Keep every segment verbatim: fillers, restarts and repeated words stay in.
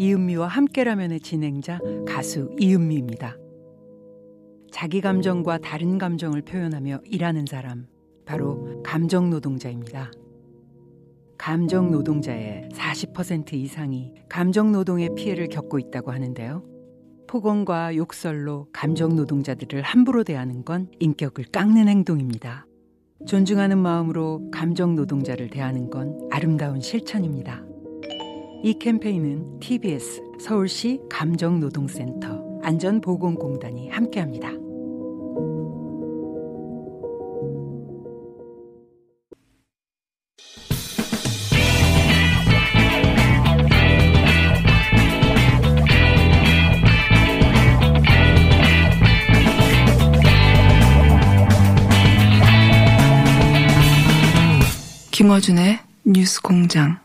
이은미와 함께라면의 진행자 가수 이은미입니다. 자기 감정과 다른 감정을 표현하며 일하는 사람, 바로 감정노동자입니다. 감정노동자의 사십 퍼센트 이상이 감정노동의 피해를 겪고 있다고 하는데요. 폭언과 욕설로 감정노동자들을 함부로 대하는 건 인격을 깎는 행동입니다. 존중하는 마음으로 감정노동자를 대하는 건 아름다운 실천입니다. 이 캠페인은 티비에스 서울시 감정노동센터 안전보건공단이 함께합니다. 김어준의 뉴스공장.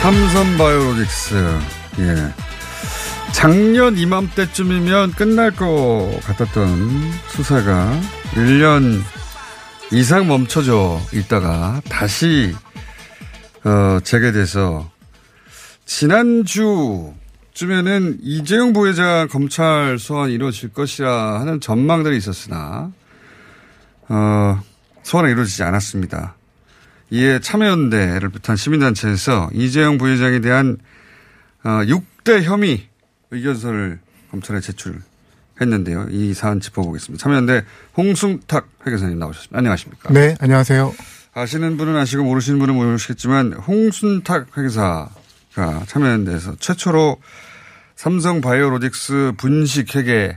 삼성바이오로직스, 예, 작년 이맘때쯤이면 끝날 것 같았던 수사가 일 년 이상 멈춰져 있다가 다시 어, 재개돼서 지난주 쯤에는 이재용 부회장 검찰 소환이 이루어질 것이라 하는 전망들이 있었으나 어, 소환이 이루어지지 않았습니다. 이에 참여연대를 비롯한 시민단체에서 이재용 부회장에 대한 어, 육 대 혐의 의견서를 검찰에 제출했는데요. 이 사안 짚어보겠습니다. 참여연대 홍순탁 회계사님 나오셨습니다. 안녕하십니까? 네, 안녕하세요. 아시는 분은 아시고 모르시는 분은 모르시겠지만 홍순탁 회계사가 참여연대에서 최초로 삼성바이오로직스 분식회계를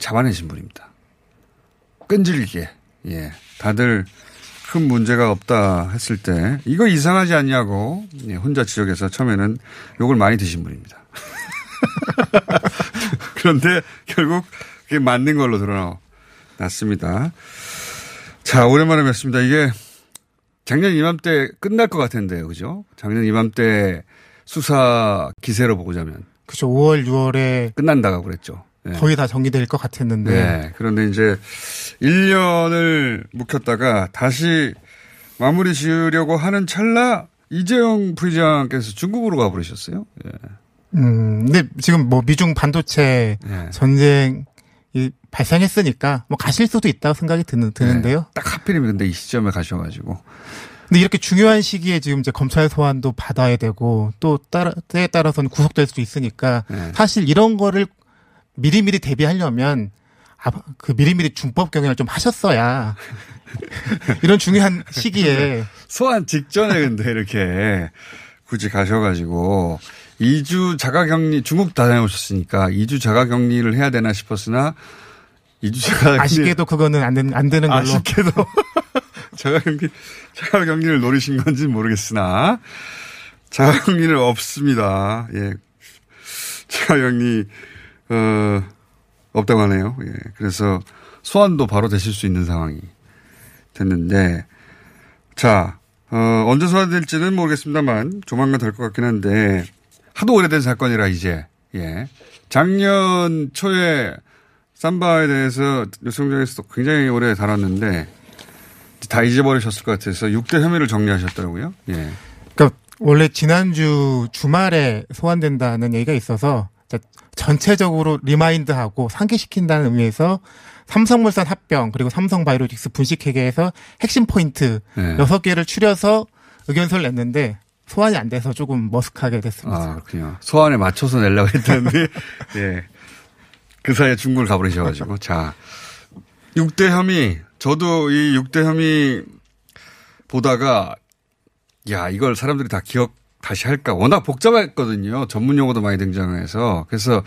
잡아내신 분입니다. 끈질기게. 예, 다들 큰 문제가 없다 했을 때 이거 이상하지 않냐고 혼자 지적해서 처음에는 욕을 많이 드신 분입니다. 그런데 결국 그게 맞는 걸로 드러났습니다. 자, 오랜만에 뵙습니다. 이게 작년 이맘때 끝날 것 같은데요. 그죠? 작년 이맘때 수사 기세로 보자면. 그죠. 오월, 유월에. 끝난다고 그랬죠. 거의 다 정리될 것 같았는데. 네. 그런데 이제 일 년을 묵혔다가 다시 마무리 지으려고 하는 찰나 이재용 부회장께서 중국으로 가버리셨어요. 예. 음, 근데 지금 뭐 미중 반도체 예. 전쟁이 발생했으니까 뭐 가실 수도 있다고 생각이 드는, 드는데요. 네. 딱 하필이면 근데 이 시점에 가셔가지고. 근데 이렇게 중요한 시기에 지금 이제 검찰 소환도 받아야 되고 또 따라, 때에 따라서는 구속될 수도 있으니까 예. 사실 이런 거를 미리미리 대비하려면 그 미리미리 준법 경영을 좀 하셨어야 이런 중요한 시기에 소환 직전에 근데 이렇게 굳이 가셔가지고 이 주 자가격리 중국 다녀오셨으니까 이 주 자가격리를 해야 되나 싶었으나 이 주 자가격리 아쉽게도 그거는 안 되는 안 되는 걸로 아쉽게도 자가격리 자가격리를 노리신 건지 모르겠으나 자가격리는 없습니다. 예, 자가격리 어, 없다고 하네요. 예. 그래서 소환도 바로 되실 수 있는 상황이 됐는데, 자, 어, 언제 소환될지는 모르겠습니다만, 조만간 될 것 같긴 한데, 하도 오래된 사건이라 이제, 예. 작년 초에 삼바에 대해서 뉴스공장에서 굉장히 오래 다뤘는데, 다 잊어버리셨을 것 같아서 육 대 혐의를 정리하셨더라고요. 예. 그러니까, 원래 지난주 주말에 소환된다는 얘기가 있어서, 전체적으로 리마인드하고 상기시킨다는 의미에서 삼성물산 합병 그리고 삼성바이오로직스 분식회계에서 핵심 포인트 네. 여섯 개를 추려서 의견서를 냈는데 소환이 안 돼서 조금 머쓱하게 됐습니다. 아, 그렇군요. 소환에 맞춰서 내려고 했는데 예. 그 사이에 중국을 가버리셔가지고. 자, 육 대 혐의. 저도 이 육 대 혐의 보다가 야 이걸 사람들이 다 기억 다시 할까. 워낙 복잡했거든요. 전문 용어도 많이 등장해서. 그래서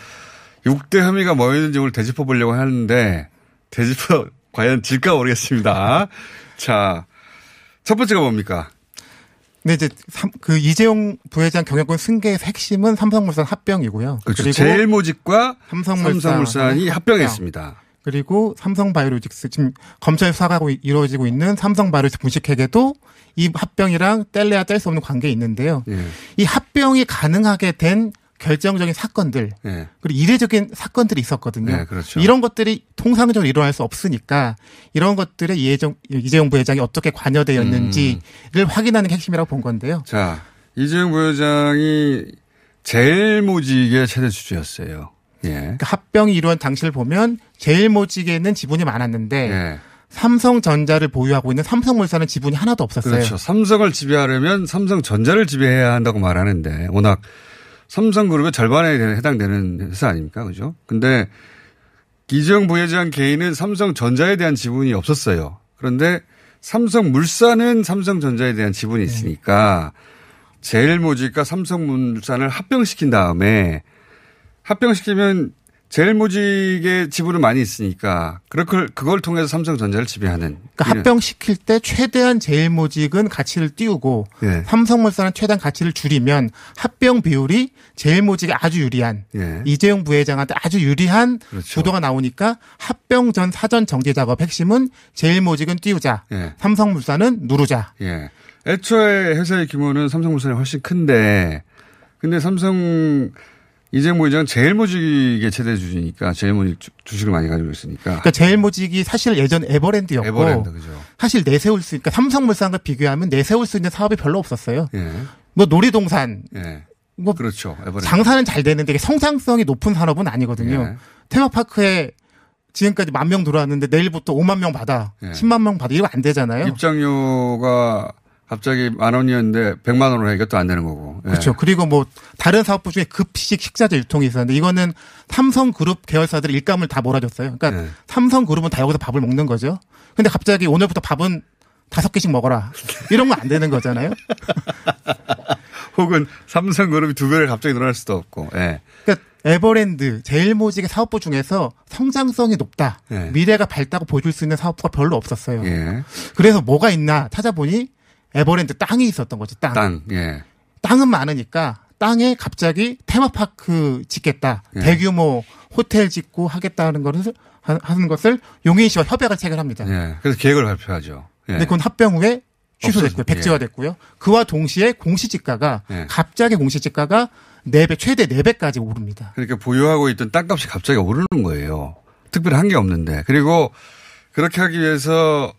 육 대 혐의가 뭐였는지 오늘 되짚어 보려고 하는데 되짚어 과연 질까 모르겠습니다. 자, 첫 번째가 뭡니까? 네, 이제 삼, 그 이재용 부회장 경영권 승계의 핵심은 삼성물산 합병이고요. 그렇죠. 그리고 제일모직과 삼성물산, 삼성물산이 합병했습니다. 합병. 그리고 삼성바이오로직스 지금 검찰 수사가 이루어지고 있는 삼성바이오로직스 분식회계도 이 합병이랑 뗄래야 뗄 수 없는 관계에 있는데요. 예. 이 합병이 가능하게 된 결정적인 사건들, 네. 그리고 이례적인 사건들이 있었거든요. 네, 그렇죠. 이런 것들이 통상적으로 일어날 수 없으니까 이런 것들에 이재용, 이재용 부회장이 어떻게 관여되었는지를 음. 확인하는 핵심이라고 본 건데요. 자, 이재용 부회장이 제일모직의 최대 주주였어요. 예. 그러니까 합병이 이루어진 당시를 보면 제일모직에는 지분이 많았는데 예. 삼성전자를 보유하고 있는 삼성물산은 지분이 하나도 없었어요. 그렇죠. 삼성을 지배하려면 삼성전자를 지배해야 한다고 말하는데 워낙 삼성그룹의 절반에 해당되는 회사 아닙니까? 그죠? 근데 이재용 부회장 개인은 삼성전자에 대한 지분이 없었어요. 그런데 삼성물산은 삼성전자에 대한 지분이 있으니까 제일모직과 삼성물산을 합병시킨 다음에 합병시키면 제일모직의 지분은 많이 있으니까 그걸 그걸 통해서 삼성전자를 지배하는. 그러니까 합병시킬 때 최대한 제일모직은 가치를 띄우고 예. 삼성물산은 최대한 가치를 줄이면 합병 비율이 제일모직에 아주 유리한 예. 이재용 부회장한테 아주 유리한 그렇죠. 구도가 나오니까 합병 전 사전 정제 작업 핵심은 제일모직은 띄우자. 예. 삼성물산은 누르자. 예. 애초에 회사의 규모는 삼성물산이 훨씬 큰데 근데 삼성 이재용 부회장은 제일모직의 최대 주주니까 제일모직 주식을 많이 가지고 있으니까. 그러니까 제일모직이 사실 예전 에버랜드였고 에버랜드, 그죠. 사실 내세울 수, 그러니까 삼성물산과 비교하면 내세울 수 있는 사업이 별로 없었어요. 예. 뭐 놀이동산, 예. 뭐 그렇죠. 에버랜드. 장사는 잘 되는데 성장성이 높은 산업은 아니거든요. 예. 테마파크에 지금까지 만 명 들어왔는데 내일부터 오만 명 받아, 예. 십만 명 받아 이거 안 되잖아요. 입장료가 갑자기 만 원이었는데 백만 원으로 해. 이것도 안 되는 거고. 예. 그렇죠. 그리고 뭐 다른 사업부 중에 급식 식자재 유통이 있었는데 이거는 삼성그룹 계열사들이 일감을 다 몰아줬어요. 그러니까 예. 삼성그룹은 다 여기서 밥을 먹는 거죠. 근데 갑자기 오늘부터 밥은 다섯 개씩 먹어라. 이런 거 안 되는 거잖아요. 혹은 삼성그룹이 두 배를 갑자기 늘어날 수도 없고. 예. 그러니까 에버랜드, 제일모직의 사업부 중에서 성장성이 높다. 예. 미래가 밝다고 보여줄 수 있는 사업부가 별로 없었어요. 예. 그래서 뭐가 있나 찾아보니 에버랜드 땅이 있었던 거지, 땅. 땅, 예. 땅은 많으니까 땅에 갑자기 테마파크 짓겠다. 예. 대규모 호텔 짓고 하겠다는 것을, 하는 것을 용인 씨와 협약을 체결합니다. 예. 그래서 계획을 발표하죠. 예. 근데 그건 합병 후에 취소됐고요. 백지화 됐고요. 예. 그와 동시에 공시지가가, 예. 갑자기 공시지가가 네 배, 최대 네 배까지 오릅니다. 그러니까 보유하고 있던 땅값이 갑자기 오르는 거예요. 특별히 한 게 없는데. 그리고 그렇게 하기 위해서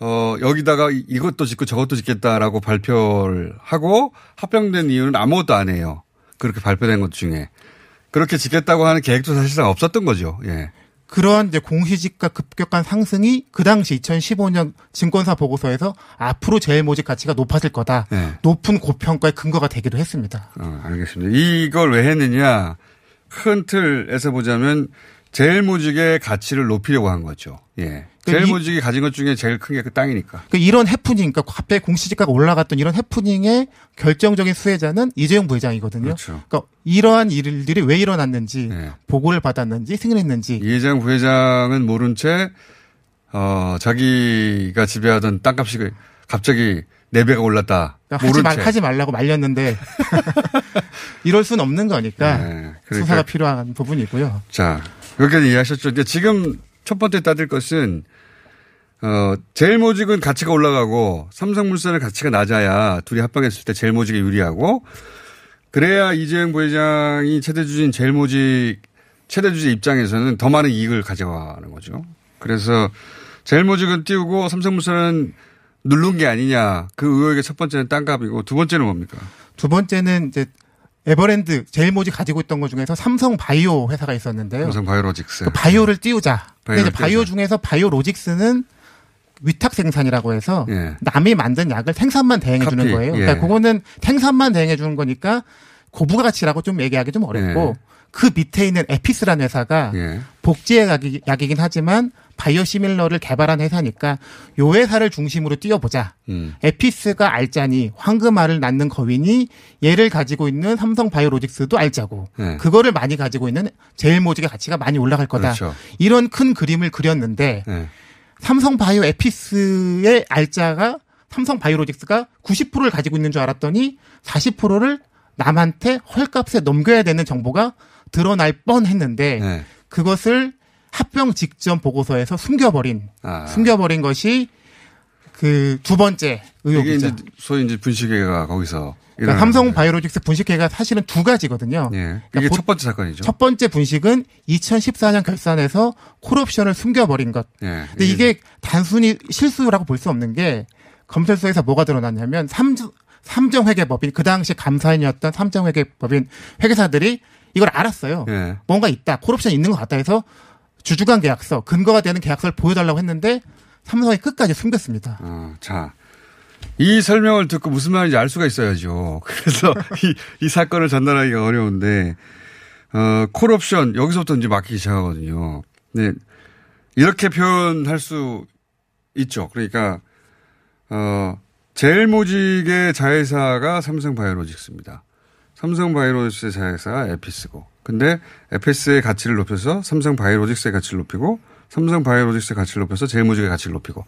어, 여기다가 이것도 짓고 저것도 짓겠다라고 발표를 하고 합병된 이유는 아무것도 안 해요. 그렇게 발표된 것 중에. 그렇게 짓겠다고 하는 계획도 사실상 없었던 거죠. 예. 그러한 이제 공시지가 급격한 상승이 그 당시 이천십오 년 증권사 보고서에서 앞으로 제일모직 가치가 높아질 거다. 예. 높은 고평가의 근거가 되기도 했습니다. 어, 알겠습니다. 이걸 왜 했느냐. 큰 틀에서 보자면 제일모직의 가치를 높이려고 한 거죠. 예. 제일모직이 가진 것 중에 제일 큰 게 그 땅이니까. 그러니까 이런 해프닝, 그러니까 갑자기 공시지가가 올라갔던 이런 해프닝의 결정적인 수혜자는 이재용 부회장이거든요. 그렇죠. 그러니까 이러한 일들이 왜 일어났는지, 예. 보고를 받았는지, 승인했는지. 이재용 부회장은 모른 채 어, 자기가 지배하던 땅값이 갑자기 네 배가 올랐다. 그러니까 하지, 말, 하지 말라고 말렸는데 이럴 수는 없는 거니까, 예. 그러니까. 수사가 필요한 부분이고요. 자, 여기까지 이해하셨죠. 근데 지금 첫 번째 따질 것은 어, 제일모직은 가치가 올라가고 삼성물산의 가치가 낮아야 둘이 합병했을 때 제일모직이 유리하고 그래야 이재용 부회장이 최대 주주인 제일모직 최대 주주 입장에서는 더 많은 이익을 가져가는 거죠. 그래서 제일모직은 띄우고 삼성물산은 누른 게 아니냐. 그 의혹의 첫 번째는 땅값이고 두 번째는 뭡니까? 두 번째는 이제 에버랜드 제일모직 가지고 있던 것 중에서 삼성바이오 회사가 있었는데요. 삼성바이오로직스. 그 바이오를 띄우자. 바이오, 이제 바이오 중에서 바이오로직스는 위탁 생산이라고 해서, 예. 남이 만든 약을 생산만 대행해 카피. 주는 거예요. 그러니까, 예. 그거는 생산만 대행해 주는 거니까 고부가 가치라고 좀 얘기하기 좀 어렵고, 예. 그 밑에 있는 에피스라는 회사가, 예. 복지의 약이, 약이긴 하지만 바이오 시밀러를 개발한 회사니까 요 회사를 중심으로 띄워보자. 음. 에피스가 알짜니 황금알을 낳는 거위니 얘를 가지고 있는 삼성 바이오로직스도 알짜고, 네. 그거를 많이 가지고 있는 제일모직의 가치가 많이 올라갈 거다. 그렇죠. 이런 큰 그림을 그렸는데, 네. 삼성 바이오 에피스의 알짜가 삼성 바이오로직스가 구십 퍼센트를 가지고 있는 줄 알았더니 사십 퍼센트를 남한테 헐값에 넘겨야 되는 정보가 드러날 뻔했는데, 네. 그것을 합병 직전 보고서에서 숨겨버린, 아. 숨겨버린 것이 그 두 번째 의혹이죠. 이게 이제 소위 이제 분식회가 거기서. 그러니까 삼성 바이오로직스 분식회가 사실은 두 가지거든요. 예. 이게 그러니까 첫 번째 사건이죠. 첫 번째 분식은 이천십사 년 결산에서 콜옵션을 숨겨버린 것. 예. 근데 이게, 이게 단순히 실수라고 볼 수 없는 게 검찰서에서 뭐가 드러났냐면 삼정, 삼정회계법인, 그 당시 감사인이었던 삼정회계법인 회계사들이 이걸 알았어요. 예. 뭔가 있다. 콜옵션이 있는 것 같다 해서 주주간 계약서, 근거가 되는 계약서를 보여달라고 했는데 삼성이 끝까지 숨겼습니다. 어, 자. 이 설명을 듣고 무슨 말인지 알 수가 있어야죠. 그래서 이, 이 사건을 전달하기가 어려운데, 어, 콜옵션, 여기서부터 이제 막히기 시작하거든요. 네. 이렇게 표현할 수 있죠. 그러니까, 어, 제일모직의 자회사가 삼성바이오로직스입니다. 삼성바이오로직스의 자회사가 에피스고. 근데 에피스의 가치를 높여서 삼성바이오로직스의 가치를 높이고, 삼성바이오로직스의 가치를 높여서 제일모직의 가치를 높이고.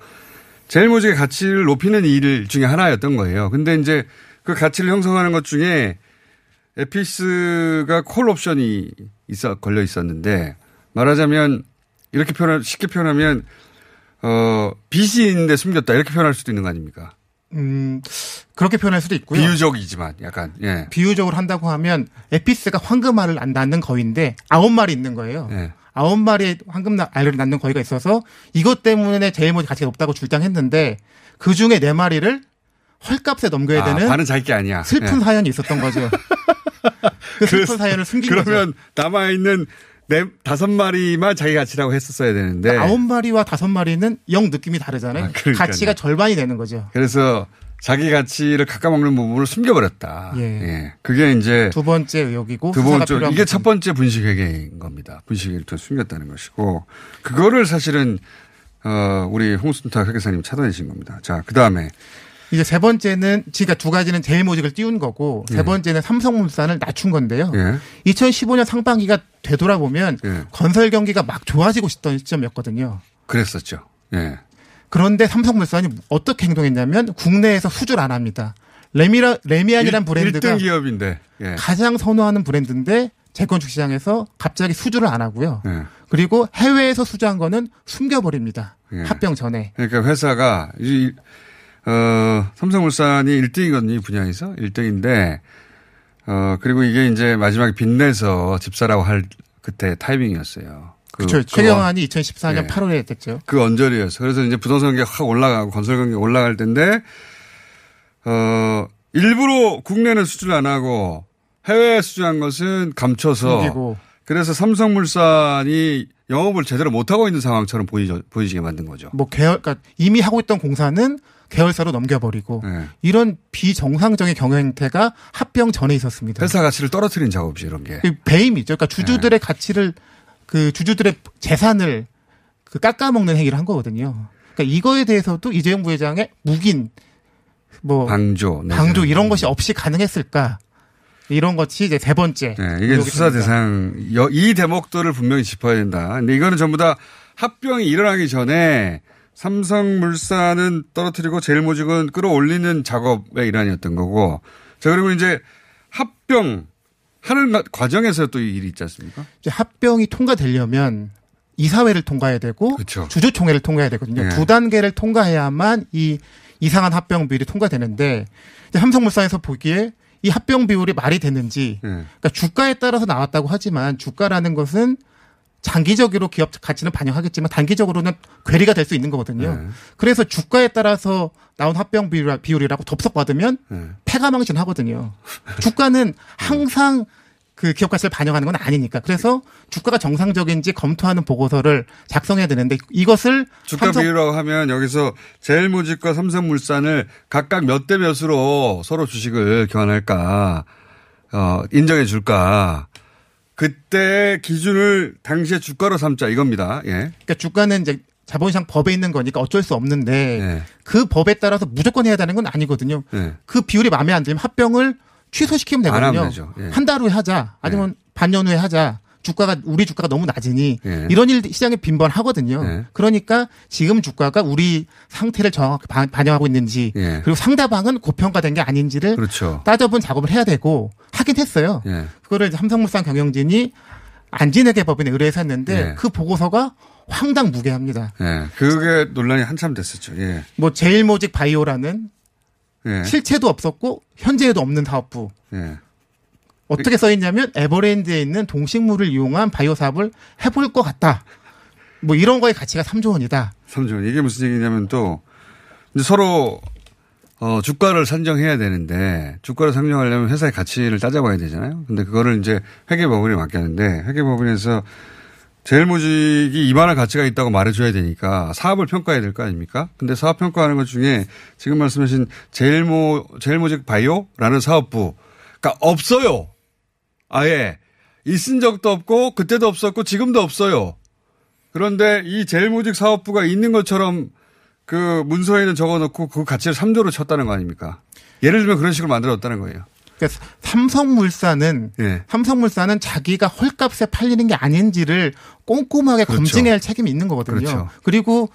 제일모직의 가치를 높이는 일 중에 하나였던 거예요. 근데 이제 그 가치를 형성하는 것 중에 에피스가 콜옵션이 있어 걸려 있었는데, 말하자면 이렇게 표현 쉽게 표현하면 어 빚이 있는데 숨겼다 이렇게 표현할 수도 있는 거 아닙니까? 음 그렇게 표현할 수도 있고요. 비유적이지만 약간 예. 비유적으로 한다고 하면 에피스가 황금알을 낳는 거인데 아홉 마리 있는 거예요. 예. 아홉 마리의 황금 알을 낳는 거위가 있어서 이것 때문에 제일모직 가치가 높다고 주장했는데 그 중에 네 마리를 헐값에 넘겨야 되는. 아, 반은 자기 아니야. 슬픈 네. 사연이 있었던 거죠. 그 슬픈 사연을 숨긴 거죠. 그러면 남아 있는 네 다섯 마리만 자기 가치라고 했었어야 되는데 아홉 마리와 다섯 마리는 영 느낌이 다르잖아요. 아, 가치가 절반이 되는 거죠. 그래서 자기 가치를 깎아먹는 부분을 숨겨버렸다. 예. 예. 그게 이제. 두 번째 의혹이고. 두 번째. 이게 부분. 첫 번째 분식회계인 겁니다. 분식회계를 또 숨겼다는 것이고. 그거를 사실은, 어, 우리 홍순탁 회계사님 차단해주신 겁니다. 자, 그 다음에. 이제 세 번째는, 그러니까 두 가지는 제일모직을 띄운 거고, 세 번째는 예. 삼성물산을 낮춘 건데요. 예. 이천십오 년 상반기가 되돌아보면 예. 건설 경기가 막 좋아지고 있던 시점이었거든요. 그랬었죠. 예. 그런데 삼성물산이 어떻게 행동했냐면 국내에서 수주를 안 합니다. 레미라, 레미안이라는 브랜드가 일 등 기업인데. 예. 가장 선호하는 브랜드인데 재건축 시장에서 갑자기 수주를 안 하고요. 예. 그리고 해외에서 수주한 거는 숨겨버립니다. 예. 합병 전에. 그러니까 회사가 이, 어, 삼성물산이 일 등이거든요. 이 분야에서. 일 등인데 어, 그리고 이게 이제 마지막에 빚내서 집사라고 할 그때 타이밍이었어요. 그렇죠. 최경환이 이천십사 년 네. 팔월에 됐죠. 그 언저리였어. 그래서 이제 부동산 경기가 확 올라가고 건설 경기가 올라갈 텐데, 어, 일부러 국내는 수주를 안 하고 해외에 수주한 것은 감춰서 숨기고. 그래서 삼성물산이 영업을 제대로 못하고 있는 상황처럼 보이죠, 보이지게 만든 거죠. 뭐 계열, 그러니까 이미 하고 있던 공사는 계열사로 넘겨버리고 네. 이런 비정상적인 경영 행태가 합병 전에 있었습니다. 회사 가치를 떨어뜨린 작업이죠, 이런 게. 배임이죠. 그러니까 주주들의 네. 가치를 그 주주들의 재산을 그 깎아먹는 행위를 한 거거든요. 그러니까 이거에 대해서도 이재용 부회장의 묵인, 뭐 방조, 네, 방조 이런 네. 것이 없이 가능했을까? 이런 것이 이제 세 번째. 네, 이게 수사 대상. 이 대목들을 분명히 짚어야 된다. 근데 이거는 전부 다 합병이 일어나기 전에 삼성물산은 떨어뜨리고 제일모직은 끌어올리는 작업의 일환이었던 거고. 자, 그리고 이제 합병. 하는 과정에서 또 일이 있지 않습니까? 이제 합병이 통과되려면 이사회를 통과해야 되고 그렇죠. 주주총회를 통과해야 되거든요. 네. 두 단계를 통과해야만 이 이상한 합병 비율이 통과되는데 이제 삼성물산에서 보기에 이 합병 비율이 말이 되는지 네. 그러니까 주가에 따라서 나왔다고 하지만 주가라는 것은 장기적으로 기업 가치는 반영하겠지만 단기적으로는 괴리가 될 수 있는 거거든요. 네. 그래서 주가에 따라서 나온 합병 비율이라고 덥석받으면 네. 패가망신하거든요. 주가는 항상 그 기업 가치를 반영하는 건 아니니까. 그래서 주가가 정상적인지 검토하는 보고서를 작성해야 되는데 이것을 주가 삼성... 비율이라고 하면 여기서 제일모직과 삼성물산을 각각 몇 대 몇으로 서로 주식을 교환할까 어, 인정해 줄까. 그때 기준을 당시에 주가로 삼자 이겁니다. 예. 그러니까 주가는 이제 자본시장 법에 있는 거니까 어쩔 수 없는데 예. 그 법에 따라서 무조건 해야 되는 건 아니거든요. 예. 그 비율이 마음에 안 들면 합병을 취소시키면 되거든요. 예. 한 달 후에 하자. 아니면 예. 반년 후에 하자. 주가가 우리 주가가 너무 낮으니 예. 이런 일 시장에 빈번하거든요. 예. 그러니까 지금 주가가 우리 상태를 정확히 반영하고 있는지 예. 그리고 상대방은 고평가된 게 아닌지를 그렇죠. 따져본 작업을 해야 되고 하긴 했어요. 예. 그거를 삼성물산 경영진이 안진회계법인에 의뢰해서 했는데 네. 그 보고서가 황당무계합니다. 네. 그게 논란이 한참 됐었죠. 예. 뭐 제일모직 바이오라는 예. 실체도 없었고 현재에도 없는 사업부. 예. 어떻게 써있냐면 에버랜드에 있는 동식물을 이용한 바이오 사업을 해볼 것 같다. 뭐 이런 거의 가치가 삼조 원이다. 삼조 원. 이게 무슨 얘기냐면 또 이제 서로 어, 주가를 산정해야 되는데 주가를 산정하려면 회사의 가치를 따져봐야 되잖아요. 근데 그거를 이제 회계법인에 맡겼는데 회계법인에서 제일모직이 이만한 가치가 있다고 말해줘야 되니까 사업을 평가해야 될 거 아닙니까? 근데 사업 평가하는 것 중에 지금 말씀하신 제일모, 제일모직 바이오라는 사업부. 그러니까 없어요. 아예. 있은 적도 없고 그때도 없었고 지금도 없어요. 그런데 이 제일모직 사업부가 있는 것처럼 그 문서에는 적어놓고 그 가치를 삼조로 쳤다는 거 아닙니까? 예를 들면 그런 식으로 만들었다는 거예요. 그러니까 삼성물산은 예. 삼성물산은 자기가 헐값에 팔리는 게 아닌지를 꼼꼼하게 그렇죠. 검증해야 할 책임이 있는 거거든요. 그렇죠. 그리고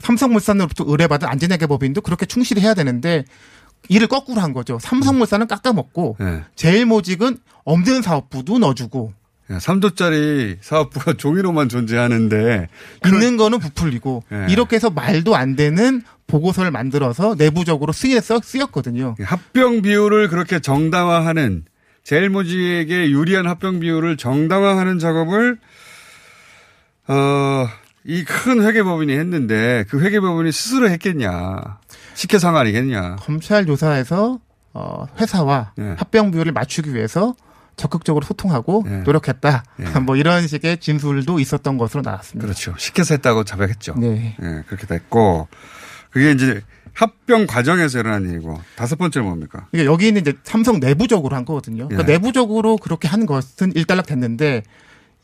삼성물산으로부터 의뢰받은 안진회계법인도 그렇게 충실히 해야 되는데 이를 거꾸로 한 거죠. 삼성물산은 깎아먹고 예. 제일모직은 없는 사업부도 넣어주고. 삼조짜리 사업부가 종이로만 존재하는데 있는 거는 부풀리고 예. 이렇게 해서 말도 안 되는 보고서를 만들어서 내부적으로 쓰여서 쓰였거든요. 합병 비율을 그렇게 정당화하는 제일모직에게 유리한 합병 비율을 정당화하는 작업을 어, 이 큰 회계법인이 했는데 그 회계법인이 스스로 했겠냐. 식혜상 아니겠냐. 검찰 조사에서 어, 회사와 예. 합병 비율을 맞추기 위해서 적극적으로 소통하고 예. 노력했다. 예. 뭐 이런 식의 진술도 있었던 것으로 나왔습니다. 그렇죠. 시켜서 했다고 자백했죠. 네. 예, 그렇게 됐고 그게 이제 합병 과정에서 일어난 일이고 다섯 번째는 뭡니까? 그러니까 여기는 이제 삼성 내부적으로 한 거거든요. 그러니까 예. 내부적으로 그렇게 한 것은 일단락 됐는데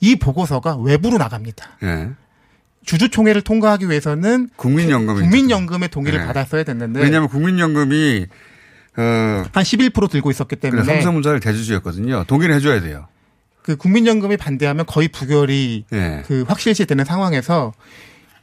이 보고서가 외부로 나갑니다. 예. 주주총회를 통과하기 위해서는 국민연금 국민연금의 동의를 예. 받았어야 됐는데 왜냐하면 국민연금이 어, 한 십일 퍼센트 들고 있었기 때문에. 그래, 삼성물산을 대주주였거든요. 동의를 해줘야 돼요. 그 국민연금이 반대하면 거의 부결이 예. 그 확실시 되는 상황에서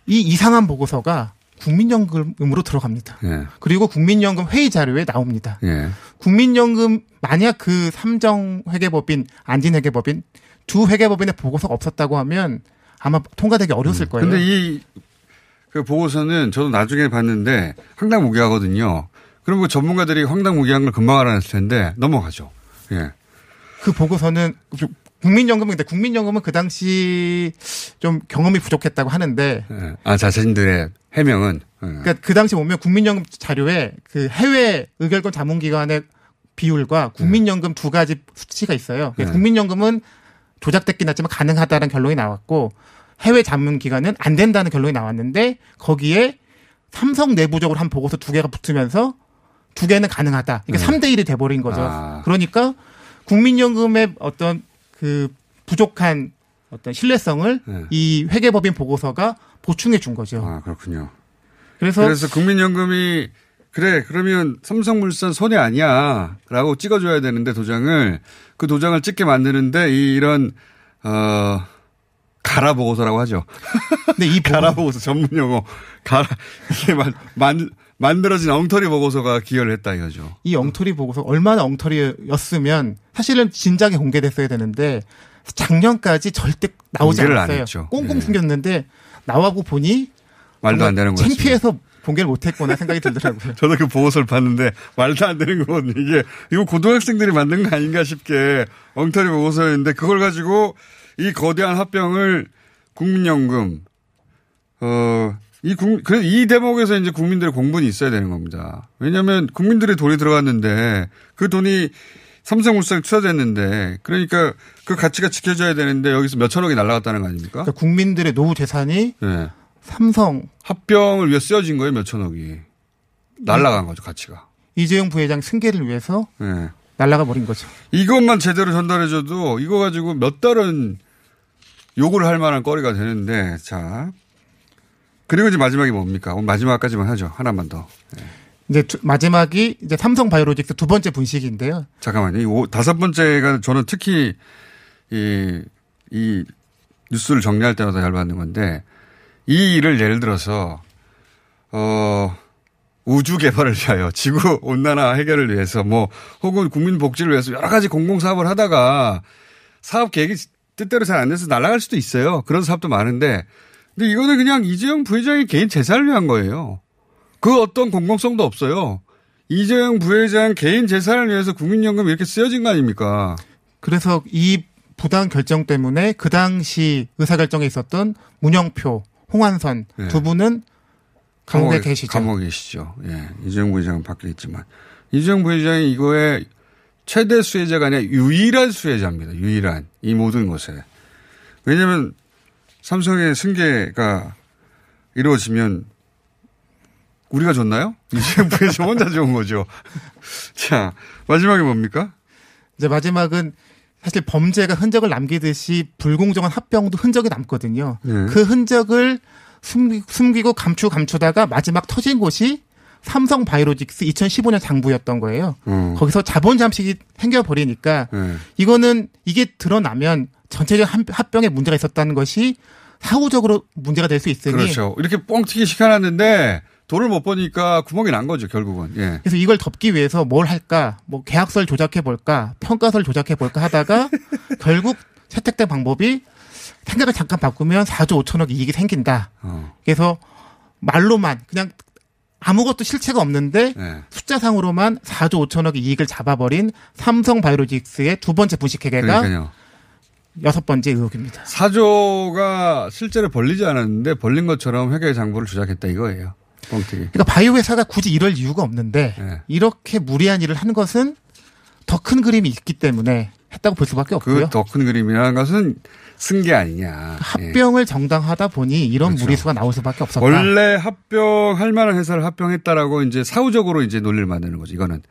이 이상한 보고서가 국민연금으로 들어갑니다. 예. 그리고 국민연금 회의 자료에 나옵니다. 예. 국민연금 만약 그 삼정회계법인 안진회계법인 두 회계법인의 보고서가 없었다고 하면 아마 통과되기 어려웠을 음. 거예요. 그런데 이 그 보고서는 저도 나중에 봤는데 황당무계하거든요. 그러면 전문가들이 황당무계한 걸 금방 알아냈을 텐데 넘어가죠. 예. 그 보고서는 국민연금인데 국민연금은 그 당시 좀 경험이 부족했다고 하는데. 예. 아 자신들의 해명은. 예. 그러니까 그 당시 보면 국민연금 자료에 그 해외 의결권 자문기관의 비율과 국민연금 예. 두 가지 수치가 있어요. 그러니까 예. 국민연금은 조작됐긴 했지만 가능하다는 결론이 나왔고 해외 자문기관은 안 된다는 결론이 나왔는데 거기에 삼성 내부적으로 한 보고서 두 개가 붙으면서 두 개는 가능하다. 그러니까 네. 삼 대 일이 돼버린 거죠. 아. 그러니까 국민연금의 어떤 그 부족한 어떤 신뢰성을 네. 이 회계법인 보고서가 보충해 준 거죠. 아, 그렇군요. 그래서, 그래서 국민연금이 그래, 그러면 삼성물산 손해 아니야. 라고 찍어줘야 되는데 도장을 그 도장을 찍게 만드는데 이, 이런, 어, 가라 보고서라고 하죠. 근데 이 가라 보고서 전문 용어. 가라, 이게 만, 만, 만들어진 엉터리 보고서가 기여를 했다 이거죠. 이 엉터리 보고서 얼마나 엉터리였으면 사실은 진작에 공개됐어야 되는데 작년까지 절대 나오지 않았어요. 꽁꽁 숨겼는데 예. 나와고 보니 말도 안 되는 거죠. 창피해서 공개를 못했구나 생각이 들더라고요. 저도 그 보고서를 봤는데 말도 안 되는 거거든요. 이게 이거 고등학생들이 만든 거 아닌가 싶게 엉터리 보고서였는데 그걸 가지고 이 거대한 합병을 국민연금 어. 이 국, 그래서 이 대목에서 이제 국민들의 공분이 있어야 되는 겁니다. 왜냐하면 국민들의 돈이 들어갔는데 그 돈이 삼성물산에 투자됐는데 그러니까 그 가치가 지켜져야 되는데 여기서 몇 천억이 날아갔다는 거 아닙니까? 그러니까 국민들의 노후 재산이 네. 삼성 합병을 위해 쓰여진 거예요. 몇 천억이 날아간 거죠 가치가. 이재용 부회장 승계를 위해서 네. 날아가 버린 거죠. 이것만 제대로 전달해줘도 이거 가지고 몇 달은 욕을 할 만한 거리가 되는데 자. 그리고 이제 마지막이 뭡니까? 마지막까지만 하죠. 하나만 더. 네. 이제 두, 마지막이 이제 삼성바이오로직스 두 번째 분식인데요. 잠깐만요. 이 오, 다섯 번째가 저는 특히 이, 이 뉴스를 정리할 때마다 열받는 건데 이 일을 예를 들어서 어, 우주 개발을 위하여 지구 온난화 해결을 위해서 뭐 혹은 국민 복지를 위해서 여러 가지 공공 사업을 하다가 사업 계획이 뜻대로 잘 안 돼서 날아갈 수도 있어요. 그런 사업도 많은데. 근데 이거는 그냥 이재용 부회장의 개인 재산을 위한 거예요. 그 어떤 공공성도 없어요. 이재용 부회장 개인 재산을 위해서 국민연금 이렇게 쓰여진 거 아닙니까? 그래서 이 부당 결정 때문에 그 당시 의사결정에 있었던 문영표, 홍완선 예. 두 분은 감옥에, 감옥에 계시죠. 감옥에 계시죠. 예. 이재용 부회장은 바뀌었지만. 이재용 부회장이 이거에 최대 수혜자가 아니라 유일한 수혜자입니다. 유일한. 이 모든 것에. 왜냐하면 삼성의 승계가 이루어지면 우리가 줬나요? 이재용 부회장 혼자 좋은 거죠. 자, 마지막에 뭡니까? 이제 마지막은 사실 범죄가 흔적을 남기듯이 불공정한 합병도 흔적이 남거든요. 네. 그 흔적을 숨기, 숨기고 감추 감추다가 마지막 터진 곳이 삼성바이오로직스 이천십오 년 장부였던 거예요. 음. 거기서 자본 잠식이 생겨버리니까 네. 이거는 이게 드러나면 전체적인 합병에 문제가 있었다는 것이 사후적으로 문제가 될 수 있으니. 그렇죠. 이렇게 뻥튀기 시켜놨는데 돈을 못 버니까 구멍이 난 거죠, 결국은. 예. 그래서 이걸 덮기 위해서 뭘 할까, 뭐 계약서를 조작해볼까, 평가서를 조작해볼까 하다가 결국 채택된 방법이 생각을 잠깐 바꾸면 사조 오천억 이익이 생긴다. 어. 그래서 말로만 그냥 아무것도 실체가 없는데 네. 숫자상으로만 사조 오천억의 이익을 잡아버린 삼성바이오로직스의 두 번째 분식회계가 그러니까요. 여섯 번째 의혹입니다. 사조가 실제로 벌리지 않았는데 벌린 것처럼 회계의 장부를 조작했다 이거예요. 뻥튀기. 그러니까 바이오 회사가 굳이 이럴 이유가 없는데 네. 이렇게 무리한 일을 한 것은 더 큰 그림이 있기 때문에 했다고 볼 수밖에 없고요. 그 더 큰 그림이라는 것은 승계 아니냐. 합병을 예. 정당하다 보니 이런 그렇죠. 무리수가 나올 수밖에 없었다. 원래 합병할 만한 회사를 합병했다라고 이제 사후적으로 이제 논리를 만드는 거죠. 이거는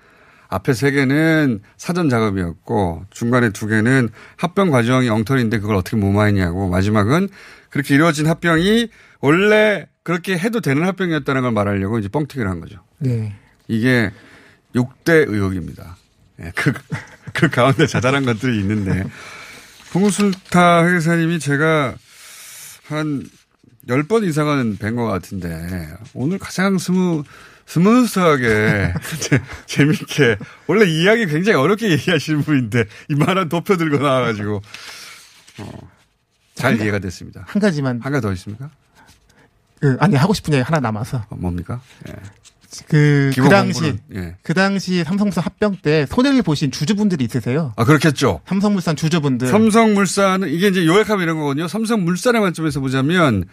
앞에 세 개는 사전 작업이었고 중간에 두 개는 합병 과정이 엉터리인데 그걸 어떻게 무마했냐고 마지막은 그렇게 이루어진 합병이 원래 그렇게 해도 되는 합병이었다는 걸 말하려고 이제 뻥튀기를 한 거죠. 네. 이게 육 대 의혹입니다. 네, 그, 그 가운데 자잘한 것들이 있는데. 홍순탁 회계사님이 제가 한 열 번 이상은 뵌 것 같은데 오늘 가장 스무, 스무스하게 재밌게 원래 이야기 굉장히 어렵게 얘기하시는 분인데 이만한 도표 들고 나와가지고 어, 잘 한, 이해가 됐습니다. 한 가지만. 한 가지 더 있습니까? 그, 아니, 하고 싶은 얘기 하나 남아서. 어, 뭡니까? 예. 그, 그 당시, 예. 그 당시 삼성물산 합병 때 손해를 보신 주주분들이 있으세요? 아, 그렇겠죠. 삼성물산 주주분들. 삼성물산은, 이게 이제 요약하면 이런 거거든요. 삼성물산의 관점에서 보자면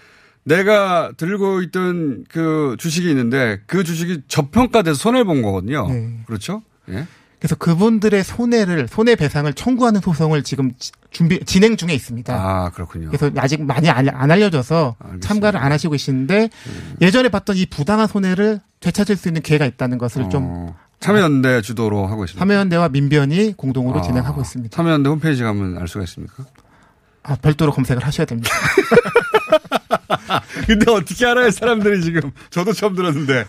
내가 들고 있던 그 주식이 있는데 그 주식이 저평가돼서 손해를 본 거거든요. 네. 그렇죠? 예. 그래서 그분들의 손해를, 손해배상을 청구하는 소송을 지금 준비, 진행 중에 있습니다. 아, 그렇군요. 그래서 아직 많이 안 알려져서 알겠습니다. 참가를 안 하시고 계시는데 음. 예전에 봤던 이 부당한 손해를 되찾을 수 있는 기회가 있다는 것을 어, 좀. 참여연대 주도로 하고 있습니다. 참여연대와 민변이 공동으로 아, 진행하고 있습니다. 참여연대 홈페이지 가면 알 수가 있습니까? 아, 별도로 검색을 하셔야 됩니다. 근데 어떻게 알아요, 사람들이 지금. 저도 처음 들었는데.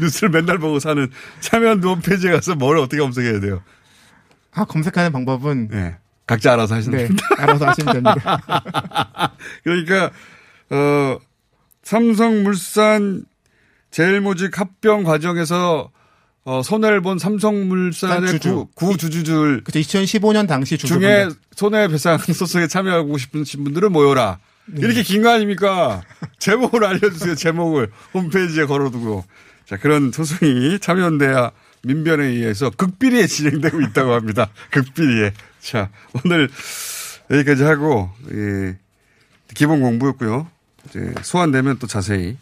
뉴스를 맨날 보고 사는 참여연대 홈페이지에 가서 뭘 어떻게 검색해야 돼요? 아, 검색하는 방법은. 네. 각자 알아서 하시면 네, 됩니다. 알아서 하시면 됩니다. 그러니까, 어, 삼성물산 제일모직 합병 과정에서 어, 손해를 본 삼성물산의 주주. 구주주들. 그쵸, 이천십오 년 당시 주주. 중에 손해배상 소송에 참여하고 싶으신 분들은 모여라. 네. 이렇게 긴 거 아닙니까? 제목을 알려주세요. 제목을 홈페이지에 걸어두고. 자, 그런 소송이 참여연대와 민변에 의해서 극비리에 진행되고 있다고 합니다. 극비리에. 자, 오늘 여기까지 하고, 예, 기본 공부였고요. 이제 소환되면 또 자세히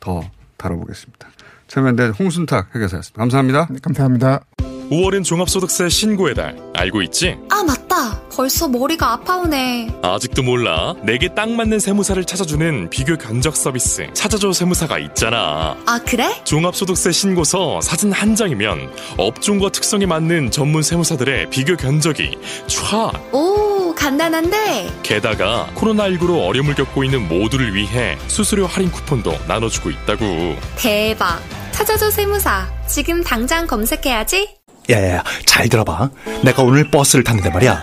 더 다뤄보겠습니다. 참여연대 홍순탁 회계사였습니다. 감사합니다. 네, 감사합니다. 오월은 종합소득세 신고의 달. 알고 있지? 아, 맞다. 벌써 머리가 아파오네. 아직도 몰라? 내게 딱 맞는 세무사를 찾아주는 비교 견적 서비스 찾아줘 세무사가 있잖아. 아, 그래? 종합소득세 신고서 사진 한 장이면 업종과 특성에 맞는 전문 세무사들의 비교 견적이 촥! 오, 간단한데? 게다가 코로나십구로 어려움을 겪고 있는 모두를 위해 수수료 할인 쿠폰도 나눠주고 있다고. 대박! 찾아줘 세무사. 지금 당장 검색해야지. 야야야, 잘 들어봐. 내가 오늘 버스를 탔는데 말이야.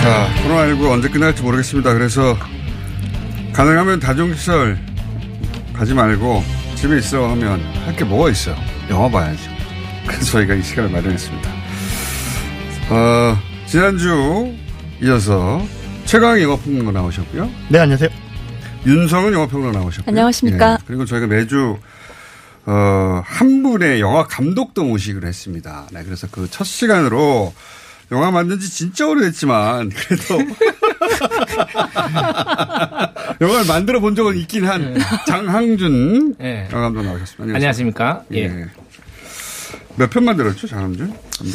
자, 코로나십구 언제 끝날지 모르겠습니다. 그래서 가능하면 다중시설 가지 말고 집에 있어 하면 할 게 뭐가 있어요? 영화 봐야죠. 그래서 저희가 이 시간을 마련했습니다. 어, 지난주 이어서 최광희 영화평론가 나오셨고요. 네, 안녕하세요. 윤성은 영화평론가 나오셨고요. 안녕하십니까. 네, 그리고 저희가 매주 어, 한 분의 영화 감독도 모시기로 했습니다. 네, 그래서 그 첫 시간으로 영화 만든 지 진짜 오래됐지만 그래도 영화를 만들어 본 적은 있긴 한 네. 장항준 네. 영화 감독 나오셨습니다. 안녕하십니까. 예. 예. 몇 편 만들었죠, 장항준 감독?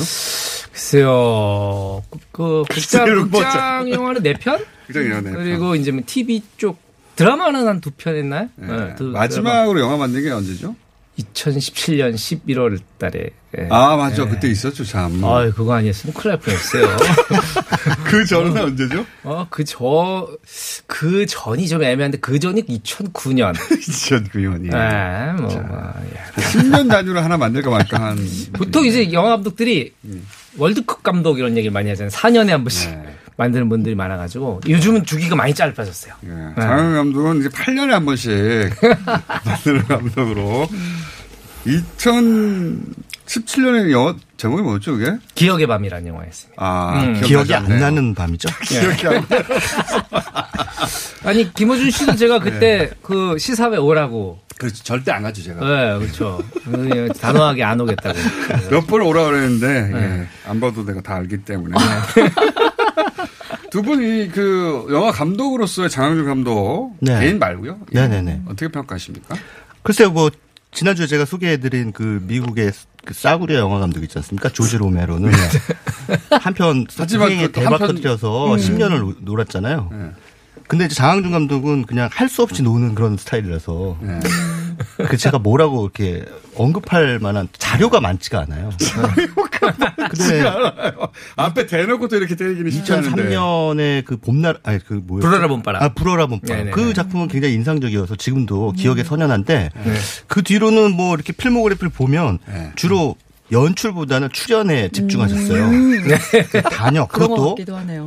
글쎄요, 그 국장, 국장 영화는 네 편? 국장 영화 네 편. 그리고 이제 티비 쪽 드라마는 한 두 편 했나요? 네. 네, 두, 마지막으로 드라마. 영화 만든 게 언제죠? 이천십칠 년 십일월 달에. 예. 아, 맞죠. 예. 그때 있었죠, 참. 아, 그거 아니었으면 큰일 날 뻔했어요. 그 전은 어, 언제죠? 어, 그 저, 그 전이 좀 애매한데, 그 전이 이천구 년. 이천구 년이요. 예, 뭐. 자, 아, 예. 십 년 단위로 하나 만들까 말까 한. 보통 이제 영화 감독들이 음. 월드컵 감독 이런 얘기를 많이 하잖아요. 사 년에 한 번씩. 예. 만드는 분들이 많아가지고 요즘은 주기가 많이 짧아졌어요. 예, 장항준 네. 감독은 이제 팔 년에 한 번씩 만드는 감독으로. 이천십칠 년에 영화 제목이 뭐였죠, 그게? 기억의 밤이라는 영화였습니다. 아, 음. 기억이 안 나는 밤이죠. 기억이 안 나는 아니, 김어준 씨도 제가 그때 네. 그 시사회 오라고. 그렇죠. 절대 안 가죠, 제가. 네, 그렇죠. 단호하게 안 오겠다고. 몇 번 오라고 그랬는데, 네. 예, 안 봐도 내가 다 알기 때문에. 두 분이 그 영화 감독으로서의 장항준 감독 네. 개인 말고요. 네, 네, 네. 어떻게 평가하십니까? 글쎄요, 뭐 지난주에 제가 소개해드린 그 미국의 그 싸구려 영화 감독 있지 않습니까? 조지 로메로는 한편 흥행에 대박 터뜨려서 음. 십 년을 놀았잖아요. 네. 근데 이제 장항준 감독은 그냥 할 수 없이 노는 그런 스타일이라서 네. 그 제가 뭐라고 이렇게 언급할 만한 자료가 많지가 않아요. 자료가 많지가 않아요. 앞에 대놓고도 이렇게 때리기는 쉽지 않은데. 이천삼 년에 그 봄날 아니 그 뭐예요? 불어라 봄바람. 아 불어라 봄바람. 그 작품은 굉장히 인상적이어서 지금도 음. 기억에 선연한데 네. 그 뒤로는 뭐 이렇게 필모그래피를 보면 네. 주로 연출보다는 출연에 집중하셨어요. 음. 그 단역, 그것도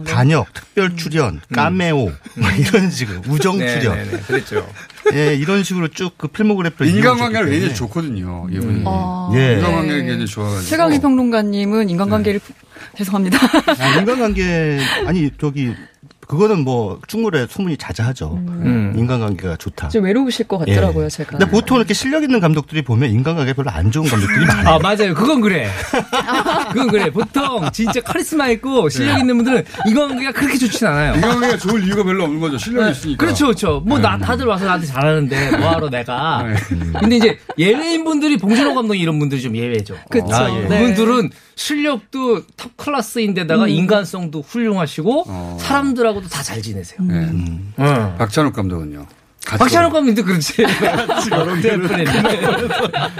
단역, 특별 출연, 까메오 음. 이런 식으로 우정 출연. 네, 네, 네. 그랬죠. 예, 이런 식으로 쭉 그 필모그래피를 인간관계를 굉장히 좋거든요. 이분이. 음. 아, 예. 인간관계를 굉장히 좋아가지고. 최강희 평론가님은 인간관계를 네. 죄송합니다. 아, 인간관계 아니 저기. 그거는 뭐 충무에 소문이 자자하죠. 음. 인간관계가 좋다. 좀 외로우실 것 같더라고요, 예. 제가. 근데 보통 이렇게 실력 있는 감독들이 보면 인간관계 별로 안 좋은 감독들이 많아요. 아 맞아요, 그건 그래. 그건 그래. 보통 진짜 카리스마 있고 실력 있는 분들은 인간관계가 그렇게 좋진 않아요. 인간관계가 좋을 이유가 별로 없는 거죠. 실력이 있으니까. 그렇죠, 그렇죠. 뭐 나 다들 와서 나한테 잘하는데 뭐하러 내가. 근데 이제 예외인 분들이 봉준호 감독 이런 분들이 좀 예외죠. 그렇죠. 아, 예. 네. 그분들은 실력도 탑 클래스인데다가 음. 인간성도 훌륭하시고 어. 사람들하고 다 잘 지내세요. 네. 음. 음. 박찬욱 감독은요? 박찬욱 감독도 그렇지.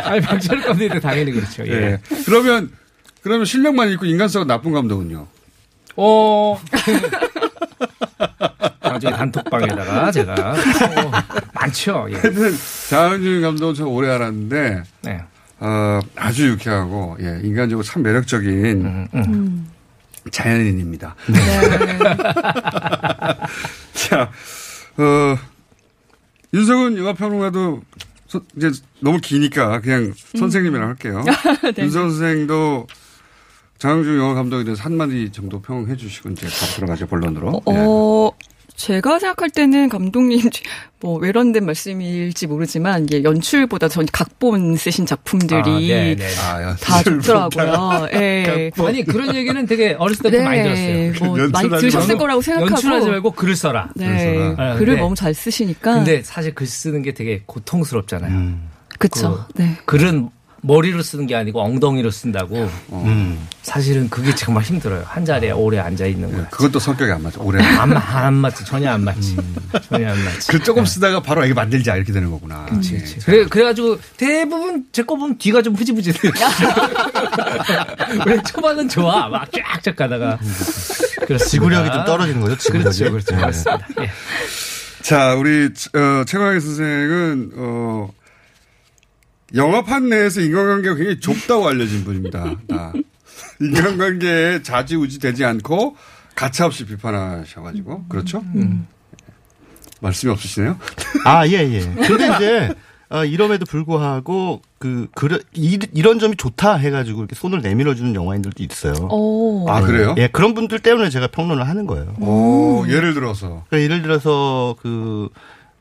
아니 박찬욱 감독도 당연히 그렇죠. 예. 네. 그러면 그러면 실력만 있고 인간성은 나쁜 감독은요. 어. 나중에 단톡방에다가 제가 어, 많죠. 예. 하여튼 장항준 감독은 참 오래 알았는데 네. 어, 아주 유쾌하고 예, 인간적으로 참 매력적인 음, 음. 음. 자연인입니다. 네. 자, 어, 윤석은 영화평론가도 소, 이제 너무 기니까 그냥 음. 선생님이랑 할게요. 네. 윤석은 선생도 장항준 영화감독에 대해서 한마디 정도 평해 주시고 이제 바로 들어가죠, 본론으로. 어, 예. 어, 제가 생각할 때는 감독님 뭐 외런된 말씀일지 모르지만 이게 연출보다 전 각본 쓰신 작품들이 아, 다 아, 좋더라고요. 예. 아니 그런 얘기는 되게 어렸을 때부터 네. 많이 들었어요. 뭐 많이 들으셨을 거라고 생각하고 연출하지 말고 글을 써라. 네. 글을, 써라. 네. 글을 네. 너무 잘 쓰시니까. 근데 사실 글 쓰는 게 되게 고통스럽잖아요. 음. 그렇죠. 그 네. 글은 머리로 쓰는 게 아니고 엉덩이로 쓴다고. 어. 음. 사실은 그게 정말 힘들어요. 한 자리에 오래 앉아 있는 거야. 그것도 성격이 안 맞아. 오래 안, 안 맞지. 전혀 안 맞지. 음. 전혀 안 맞지. 그 조금 쓰다가 바로 이게 만들자 이렇게 되는 거구나. 그치, 그치. 네. 그래 그래가지고 대부분 제 거 보면 뒤가 좀 흐지부지해요. 왜 초반은 좋아 막 쫙쫙 가다가 지구력이 좀 떨어지는 거죠. 지구력이. 그렇죠, 그렇죠. 맞습니다. 예. 자, 우리 어, 최광희 선생은 어. 영화판 내에서 인간관계가 굉장히 좁다고 알려진 분입니다. 아. 인간관계에 좌지우지 되지 않고 가차없이 비판하셔가지고. 그렇죠? 음. 말씀이 없으시네요? 아, 예, 예. 근데 이제, 어, 이럼에도 불구하고, 그, 그, 이, 이런 점이 좋다 해가지고 이렇게 손을 내밀어주는 영화인들도 있어요. 오. 아, 그래요? 예, 그런 분들 때문에 제가 평론을 하는 거예요. 오, 음. 예를 들어서. 그러니까 예를 들어서, 그,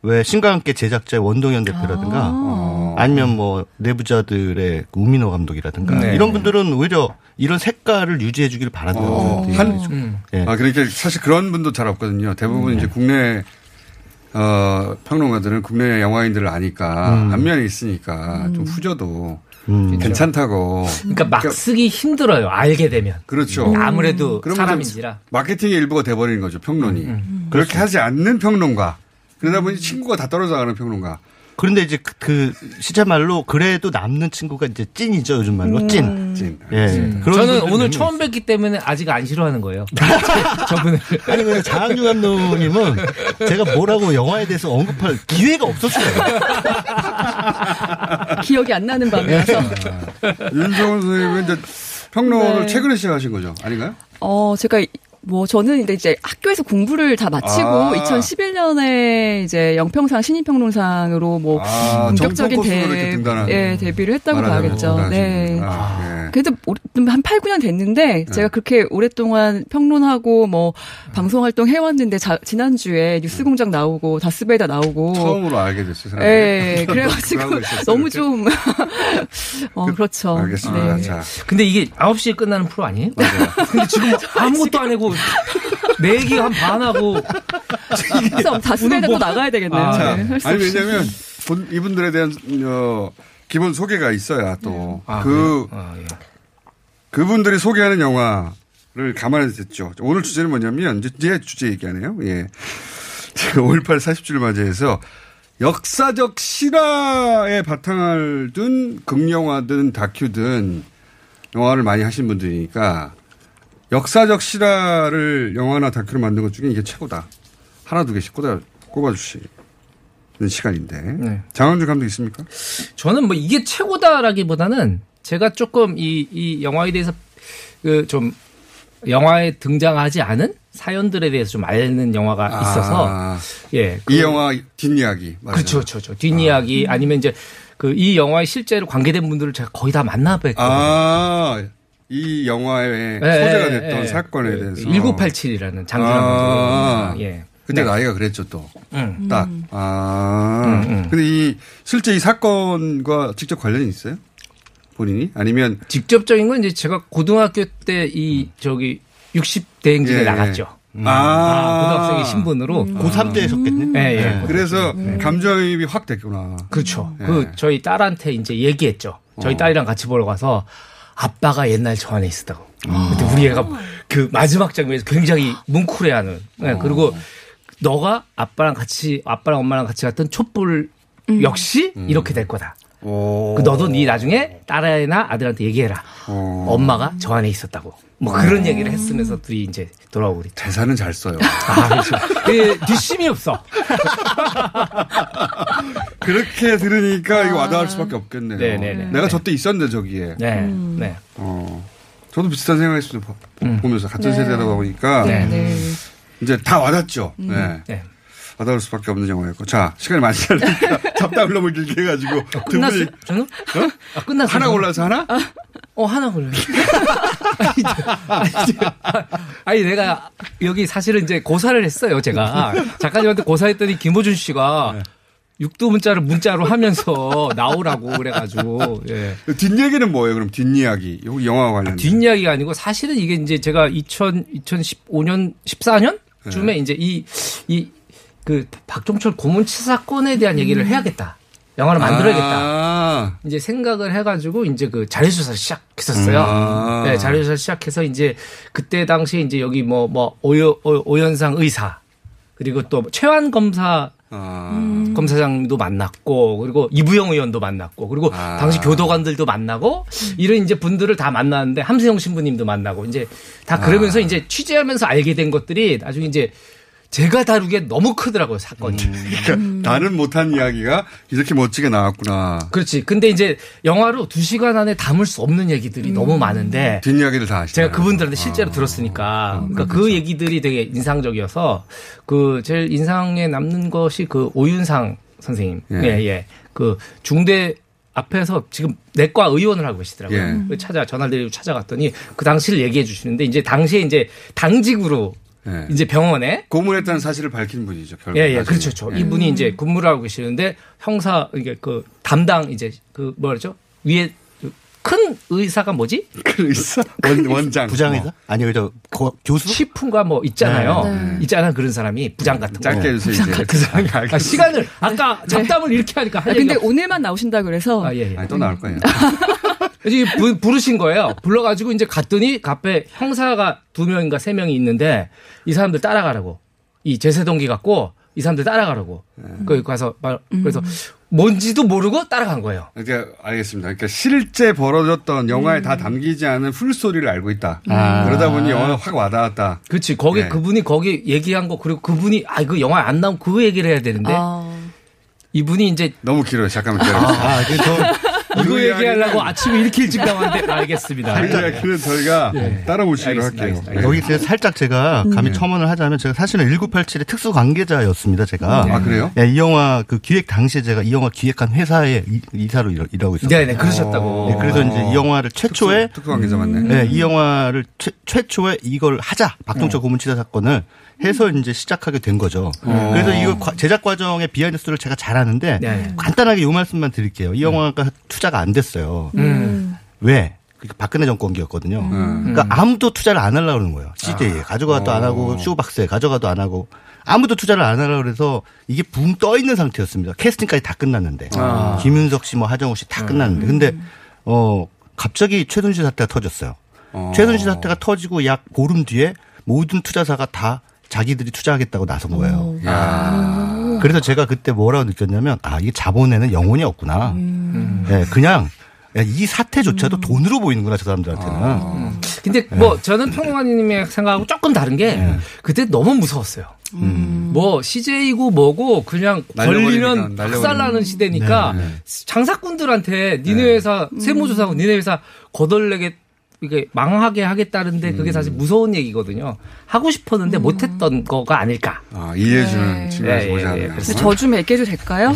왜 신과 함께 제작자의 원동현 대표라든가 아~ 아니면 뭐 내부자들의 우민호 감독이라든가 네. 이런 분들은 오히려 이런 색깔을 유지해 주길 바라는 어~ 한 음. 네. 아, 그러니까 사실 그런 분도 잘 없거든요. 대부분 음. 이제 국내 어, 평론가들은 국내 영화인들을 아니까 음. 안면에 있으니까 음. 좀 후져도 음. 괜찮다고. 그러니까 막 그러니까 쓰기 힘들어요. 알게 되면. 그렇죠. 음. 아무래도 사람인지라. 마케팅의 일부가 돼버리는 거죠. 평론이. 음. 음. 그렇게 그렇죠. 하지 않는 평론가. 그러다 보니 친구가 다 떨어져가는 평론가. 그런데 이제 그, 그 시체말로 그래도 남는 친구가 이제 찐이죠, 요즘 말로. 음. 찐. 찐. 예. 음. 저는 오늘 처음 뵙기 때문에 아직 안 싫어하는 거예요. 저분을. 아니, 근데 장항준 감독님은 제가 뭐라고 영화에 대해서 언급할 기회가 없었어요. 기억이 안 나는 밤이라서. 윤성은 선생님은 이제 평론을 네. 최근에 시작하신 거죠? 아닌가요? 어, 제가 뭐 저는 근데 이제 학교에서 공부를 다 마치고 아. 이천십일 년에 이제 영평상 신인평론상으로 뭐 아, 본격적인 대, 예, 데뷔를 했다고 봐야겠죠. 네. 아, 네. 그래도 한 팔, 구 년 됐는데 네. 제가 그렇게 오랫동안 평론하고 뭐 방송 활동 해왔는데 자, 지난주에 뉴스공장 나오고 다스베이다 나오고 처음으로 알게 됐어요. 네. 그래가지고 너무 좀 어, 그렇죠. 알겠습니다. 네. 자. 근데 이게 아홉 시에 끝나는 프로 아니에요? 맞아요. 근데 지금 아무것도 안 하고 내 얘기 한 반하고 다스베이다 뭐... 또 나가야 되겠네요. 아, 네. 아니 왜냐면 이분들에 대한 어, 기본 소개가 있어야 또 그 네. 아, 네. 아, 네. 그분들이 소개하는 영화를 감안해서 했죠. 오늘 주제는 뭐냐면 이제 제 주제 얘기하네요. 예, 제가 오일팔 사십 주를 맞이해서 역사적 실화에 바탕을 둔 극영화든 다큐든 영화를 많이 하신 분들이니까. 역사적 실화를 영화나 다큐로 만든 것 중에 이게 최고다. 하나 두 개씩 꼽아, 꼽아주시는 시간인데. 네. 장항준 감독 있습니까? 저는 뭐 이게 최고다라기보다는 제가 조금 이, 이 영화에 대해서 그 좀 영화에 등장하지 않은 사연들에 대해서 좀 아는 영화가 아, 있어서. 예. 그, 이 영화 뒷이야기. 맞아요. 그렇죠. 그렇죠. 뒷이야기 아. 아니면 이제 그 이 영화에 실제로 관계된 분들을 제가 거의 다 만나뵙거든요. 아. 이 영화의 네, 소재가 됐던 네, 네. 사건에 대해서 천구백팔십칠이라는 장준환 아, 예. 그때 네. 나이가 그랬죠 또 응. 딱. 아, 응, 응. 근데 이 실제 이 사건과 직접 관련이 있어요? 본인이 아니면 직접적인 건 이제 제가 고등학교 때 이 저기 육십 대 행진에 예. 나갔죠. 음. 아, 아 고등학생의 신분으로 음. 고삼 때 했었겠네. 예, 예. 예. 그래서 음. 감정입이 확 됐구나. 그렇죠. 예. 그 저희 딸한테 이제 얘기했죠. 저희 어. 딸이랑 같이 보러 가서. 아빠가 옛날 저 안에 있었다고. 아. 그때 우리 애가 그 마지막 장면에서 굉장히 뭉클해하는. 네, 그리고 너가 아빠랑 같이 아빠랑 엄마랑 같이 갔던 촛불 음. 역시 음. 이렇게 될 거다. 그 너도 네 나중에 딸이나 아들한테 얘기해라. 오. 엄마가 저 안에 있었다고. 뭐 그런 오. 얘기를 했으면서 둘이 이제 돌아오고 그랬죠. 대사는 잘 써요. 아, 그렇죠. 예, 뒷심이 없어. 그렇게 들으니까 아. 이거 와닿을 수밖에 없겠네요. 네네네. 내가 저때 있었는데 저기에. 네. 음. 네. 어, 저도 비슷한 생각했어요. 음. 보면서 같은 네. 세대다 보니까 네. 네. 이제 다 와닿죠. 음. 네. 네. 받아올 수밖에 없는 영화였고. 자, 시간이 많이 지나니까 잡담을 너무 길게 해가지고. 어, 끝났어요? 저는? 어? 아, 끝났어요. 하나 골라서 하나? 아, 어, 하나 골라요. 아니, 아니, 아니, 내가 여기 사실은 이제 고사를 했어요, 제가. 작가님한테 고사했더니 김어준 씨가 네. 육두 문자를 문자로 하면서 나오라고 그래가지고. 예. 뒷얘기는 뭐예요, 그럼? 뒷이야기. 여기 영화와 관련된. 아, 뒷이야기가 아니고 사실은 이게 이제 제가 이천십오 년, 십사 년? 네. 쯤에 이제 이, 이, 그 박종철 고문치 사건에 대한 얘기를 음. 해야겠다. 영화를 만들어야겠다. 아. 이제 생각을 해가지고 이제 그 자료조사를 시작했었어요. 아. 네, 자료조사를 시작해서 이제 그때 당시에 이제 여기 뭐, 뭐, 오여, 오윤상 의사 그리고 또 최환 검사 아. 음. 검사장도 만났고 그리고 이부영 의원도 만났고 그리고 아. 당시 교도관들도 만나고 이런 이제 분들을 다 만났는데 함세영 신부님도 만나고 이제 다 그러면서 아. 이제 취재하면서 알게 된 것들이 나중에 이제 제가 다루기에 너무 크더라고요, 사건이. 그러니까 음. 나는 못한 이야기가 이렇게 멋지게 나왔구나. 그렇지. 근데 이제 영화로 두 시간 안에 담을 수 없는 얘기들이 음. 너무 많은데. 뒷이야기를 다 아시죠? 제가 그분들한테 실제로 아. 들었으니까. 음, 그러니까 그 얘기들이 되게 인상적이어서 그 제일 인상에 남는 것이 그 오윤상 선생님. 예, 예. 예. 그 중대 앞에서 지금 내과 의원을 하고 계시더라고요. 예. 찾아, 전화를 드리고 찾아갔더니 그 당시를 얘기해 주시는데 이제 당시에 이제 당직으로 네. 이제 병원에 고문했다는 사실을 밝힌 분이죠. 결국 예, 예, 그렇죠, 그렇죠. 예. 이분이 이제 근무를 하고 계시는데 형사 이게 그 담당 이제 그 뭐죠 위에 큰 의사가 뭐지? 큰 의사 원, 원장 부장이다? 뭐. 아니요, 저 교수 시프가 뭐 있잖아요. 네. 있잖아 그런 사람이 부장 같은 짧게 거. 짧게 해주세요. 그 사람이 아, 시간을 아까 네. 잡담을 이렇게 하니까. 아, 근데 오늘만 나오신다 그래서. 아, 예, 예. 아니, 또 나올 거예요. 부, 부르신 거예요. 불러가지고 이제 갔더니 앞에 형사가 두 명인가 세 명이 있는데 이 사람들 따라가라고. 이 제세동기 같고 이 사람들 따라가라고. 음. 거기 가서 말, 그래서 뭔지도 모르고 따라간 거예요. 그러니까 알겠습니다. 그러니까 실제 벌어졌던 영화에 음. 다 담기지 않은 풀스토리를 알고 있다. 아. 그러다 보니 영화가 확 와닿았다. 그렇지. 거기 네. 그분이 거기 얘기한 거 그리고 그분이 아 이거 영화에 안 나오면 그 얘기를 해야 되는데 아. 이분이 이제 너무 길어요. 잠깐만 기다려요. 아, 그래서 이거 얘기하려고 아침에 이렇게 일찍 나왔는데 알겠습니다. 그래서 저희가 예. 따라오시기로 알겠습니다. 할게요. 알겠습니다. 여기서 예. 살짝 제가 감히 음. 첨언을 하자면 제가 사실은 천구백팔십칠의 특수 관계자였습니다. 제가. 네. 아 그래요? 네, 이 영화 그 기획 당시에 제가 이 영화 기획한 회사의 이사로 일하고 있었어요. 네네 그러셨다고. 네, 그래서 이제 이 영화를 최초에 특수 관계자 맞네. 네, 이 영화를 최, 최초에 이걸 하자 박종철 어. 고문치사 사건을. 해서 이제 시작하게 된 거죠. 오. 그래서 이거 제작 과정의 비하인드 스토리를 제가 잘 아는데 네. 간단하게 요 말씀만 드릴게요. 이 영화가 음. 투자가 안 됐어요. 음. 왜? 그러니까 박근혜 정권기였거든요. 음. 그러니까 아무도 투자를 안 하려고 그러는 거예요. 씨제이에. 아. 가져가도 안 하고 쇼박스에 가져가도 안 하고 아무도 투자를 안 하려고 그래서 이게 붕 떠 있는 상태였습니다. 캐스팅까지 다 끝났는데. 아. 김윤석 씨 뭐 하정우 씨 다 음. 끝났는데. 근데 어 갑자기 최순실 사태가 터졌어요. 어. 최순실 사태가 터지고 약 보름 뒤에 모든 투자사가 다 자기들이 투자하겠다고 나선 거예요. 아. 그래서 제가 그때 뭐라고 느꼈냐면 아 이게 자본에는 영혼이 없구나. 음. 네, 그냥 이 사태조차도 음. 돈으로 보이는구나 저 사람들한테는. 아. 근데 뭐 네. 저는 평론가님의 생각하고 조금 다른 게 네. 그때 너무 무서웠어요. 음. 뭐 씨제이고 뭐고 그냥 걸리면 박살나는 시대니까 네, 네. 장사꾼들한테 니네 회사 네. 세무조사하고 니네 회사 거덜내게 이게 망하게 하겠다는데 그게 사실 무서운 얘기거든요. 하고 싶었는데 음. 못했던 거가 아닐까. 아, 이해해주는 측면에서 오지 않나요? 저 좀 얘기해도 될까요?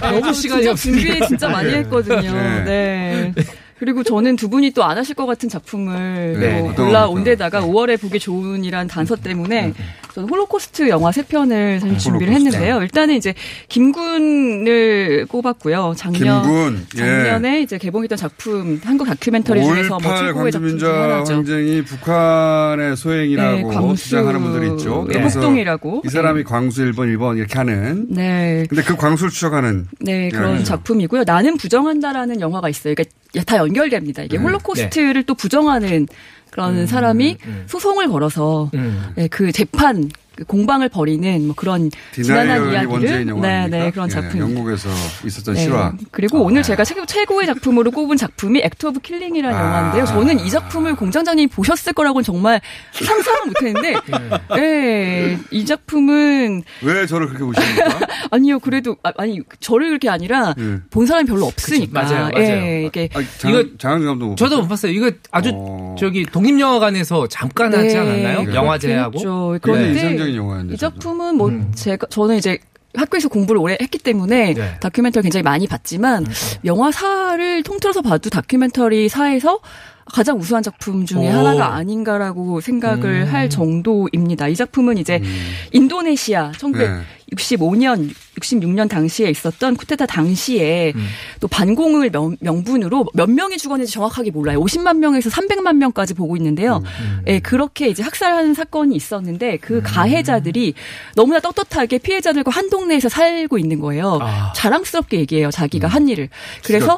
너무 시간이 없으니까. 준비 진짜 많이 했거든요. 네. 네. 그리고 저는 두 분이 또 안 하실 것 같은 작품을 네, 또 올라온 데다가 네. 오월에 보기 좋은이란 단서 때문에 저는 홀로코스트 영화 세 편을 사실 준비를 홀로코스트. 했는데요. 일단은 이제 김군을 꼽았고요. 작년, 김군. 작년에 예. 이제 개봉했던 작품 한국 다큐멘터리 중에서 뭐 최고의 작품 중 하나죠. 광주민주항쟁이 북한의 소행이라고 네, 주장하는 분들이 있죠. 네. 폭동이라고. 이 사람이 광수 일 번, 이 번 이렇게 하는. 네. 근데 그 광수를 추적하는. 네, 그런 네. 작품이고요. 나는 부정한다라는 영화가 있어요. 그러니까 다 연결됩니다. 이게 음, 홀로코스트를 네. 또 부정하는 그런 음, 사람이 음, 음. 소송을 걸어서 음. 네, 그 재판 공방을 벌이는 뭐 그런 지난한 이야기를 네, 네, 그런 작품. 예, 영국에서 있었던 네. 실화. 그리고 아, 오늘 네. 제가 최고의 작품으로 꼽은 작품이 액트 오브 킬링이라는 아, 영화인데요. 저는 이 작품을 공장장님이 보셨을 거라고는 정말 상상을 못했는데 네. 네, 이 작품은 왜 저를 그렇게 보십니까? 아니요. 그래도 아니 저를 그렇게 아니라 네. 본 사람이 별로 없으니까. 그치, 맞아요. 맞아요. 예, 이게 아니, 장, 이거 장항준 감독 못 저도 못 봤어요. 이거 아주 어... 저기 독립영화관에서 잠깐 네. 하지 않았나요? 네. 영화제하고. 그렇죠. 그런데 네. 이상적인 영화였는데. 이 작품은 뭐 음. 제가 저는 이제 학교에서 공부를 오래 했기 때문에 네. 다큐멘터리 굉장히 많이 봤지만 네. 영화사를 통틀어서 봐도 다큐멘터리 사에서 가장 우수한 작품 중에 오. 하나가 아닌가라고 생각을 음. 할 정도입니다. 이 작품은 이제 음. 인도네시아 천구백육십오 년, 육십육 년 당시에 있었던 쿠데타 당시에 음. 또 반공을 명, 명분으로 몇 명이 죽었는지 정확하게 몰라요. 오십만 명에서 삼백만 명까지 보고 있는데요. 음. 음. 예, 그렇게 이제 학살하는 사건이 있었는데 그 음. 가해자들이 너무나 떳떳하게 피해자들과 한 동네에서 살고 있는 거예요. 아. 자랑스럽게 얘기해요. 자기가 음. 한 일을. 그래서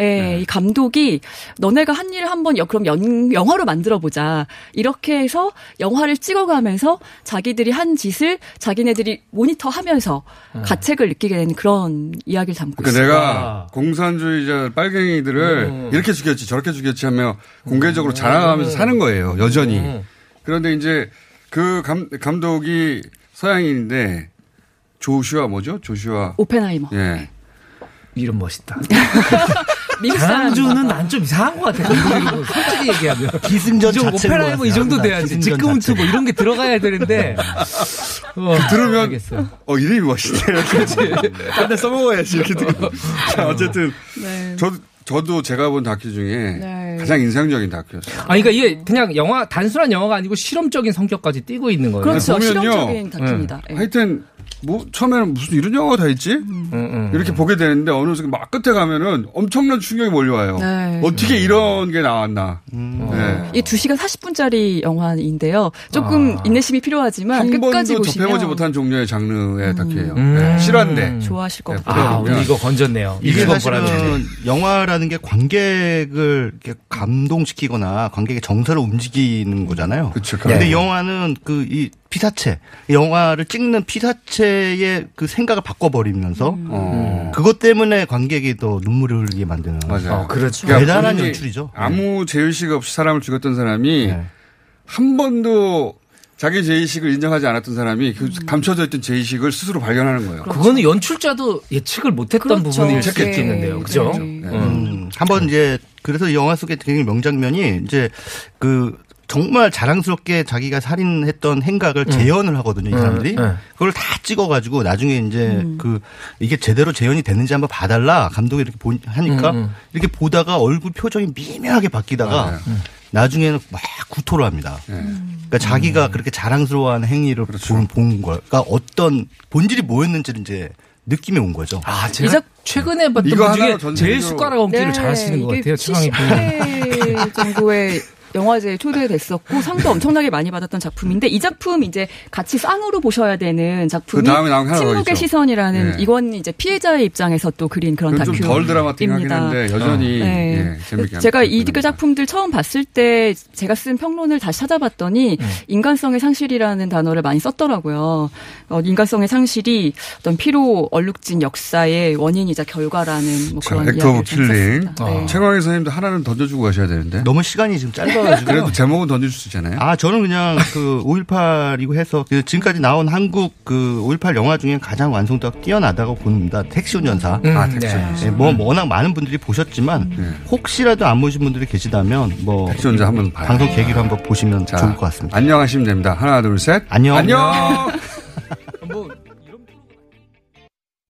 예, 네. 이 감독이 너네가 한 일을 한번 그럼 연, 영화로 만들어보자. 이렇게 해서 영화를 찍어가면서 자기들이 한 짓을 자기네들이 모니터하면서 음. 가책을 느끼게 되는 그런 이야기를 담고 그러니까 있습니다. 내가 공산주의자 빨갱이들을 음. 이렇게 죽였지 저렇게 죽였지 하며 공개적으로 음. 자랑하면서 사는 거예요. 여전히. 음. 그런데 이제 그 감, 감독이 서양인인데 조슈아 뭐죠? 조슈아 오펜하이머. 예. 이름 멋있다. 장항준은 난 좀 이상한 것 같아. 솔직히 얘기하면 기승전 자체 오페라이머 이 정도 돼야지. 직금 투고 이런 게 들어가야 되는데 어, 그 들으면 알겠어. 어 이름이 멋있네요. 그렇지. 한대 써먹어야지 이렇게 듣고. 자 어쨌든 네. 저도 저도 제가 본 다큐 중에 네. 가장 인상적인 다큐였어요. 아, 그러니까 이게 그냥 영화 단순한 영화가 아니고 실험적인 성격까지 띄고 있는 거예요. 그렇죠. 보면요, 실험적인 다큐입니다. 네. 하여튼. 뭐 처음에는 무슨 이런 영화가 다 있지? 음, 음, 이렇게 음. 보게 되는데 어느 순간 막 끝에 가면은 엄청난 충격이 몰려와요. 네. 어떻게 음. 이런 게 나왔나. 음. 네. 이게 두 시간 사십 분짜리 영화인데요. 조금 아. 인내심이 필요하지만 끝까지 보시면. 한 번도 접해보지 못한 종류의 장르의 음. 다큐예요. 음. 네. 실화인데. 음. 좋아하실 것 같아요. 아, 우리 이거 건졌네요. 이게 사실은 영화라는 게 관객을 이렇게 감동시키거나 관객의 정서를 움직이는 거잖아요. 그렇죠. 근데 네. 영화는 그 이 피사체 영화를 찍는 피사체의 그 생각을 바꿔버리면서 음. 어. 그것 때문에 관객이 더 눈물을 흘리게 만드는 맞아요. 어, 그렇죠. 그러니까 대단한 연출이죠. 아무 제의식 없이 사람을 죽였던 사람이 네. 한 번도 자기 제의식을 인정하지 않았던 사람이 그 감춰져 있던 제의식을 스스로 발견하는 거예요. 그렇죠. 그거는 연출자도 예측을 못했던 그렇죠. 부분일 수도 네. 있겠는데요. 그렇죠. 네. 네. 음. 한번 이제 그래서 영화 속에 굉장히 명장면이 이제 그. 정말 자랑스럽게 자기가 살인했던 행각을 음. 재현을 하거든요, 이 사람들이. 음, 음. 그걸 다 찍어가지고 나중에 이제 음. 그 이게 제대로 재현이 됐는지 한번 봐달라 감독이 이렇게 보, 하니까 음, 음. 이렇게 보다가 얼굴 표정이 미묘하게 바뀌다가 아, 네. 나중에는 막 구토를 합니다. 네. 그러니까 자기가 음. 그렇게 자랑스러워하는 행위를 그렇죠. 본, 본 걸. 그러니까 어떤 본질이 뭐였는지를 이제 느낌이 온 거죠. 아, 제가 이작, 최근에 봤던 분 중에 제일 숟가락 얹기를 네, 잘하시는 것 같아요, 최광희 분. 정도의 영화제에 초대됐었고 상도 엄청나게 많이 받았던 작품인데 이 작품 이제 같이 쌍으로 보셔야 되는 작품이 침묵의 시선이라는 네. 이건 이제 피해자의 입장에서 또 그린 그런 다큐입니다. 좀 덜 드라마틱하긴 한데 여전히 어. 네. 예, 재밌게 제가 이 그 작품들 처음 봤을 때 제가 쓴 평론을 다시 찾아봤더니 음. 인간성의 상실이라는 단어를 많이 썼더라고요. 어, 인간성의 상실이 어떤 피로 얼룩진 역사의 원인이자 결과라는 뭐 그런 액트 오브 킬링. 어. 최광희 선생님도 하나는 던져주고 가셔야 되는데 너무 시간이 지금 짧아. 그래도 제목은 던질 수 있잖아요. 아, 저는 그냥 그 오일팔이고 해서 지금까지 나온 한국 그 오일팔 영화 중에 가장 완성도가 뛰어나다고 봅니다. 택시 운전사. 음, 아, 택시 운전사. 네. 네. 뭐 워낙 많은 분들이 보셨지만 네. 혹시라도 안 보신 분들이 계시다면 뭐 택시 운전사 한번 봐요. 방송 계기로 한번 보시면 자, 좋을 것 같습니다. 안녕하시면 됩니다. 하나, 둘, 셋. 안녕. 안녕.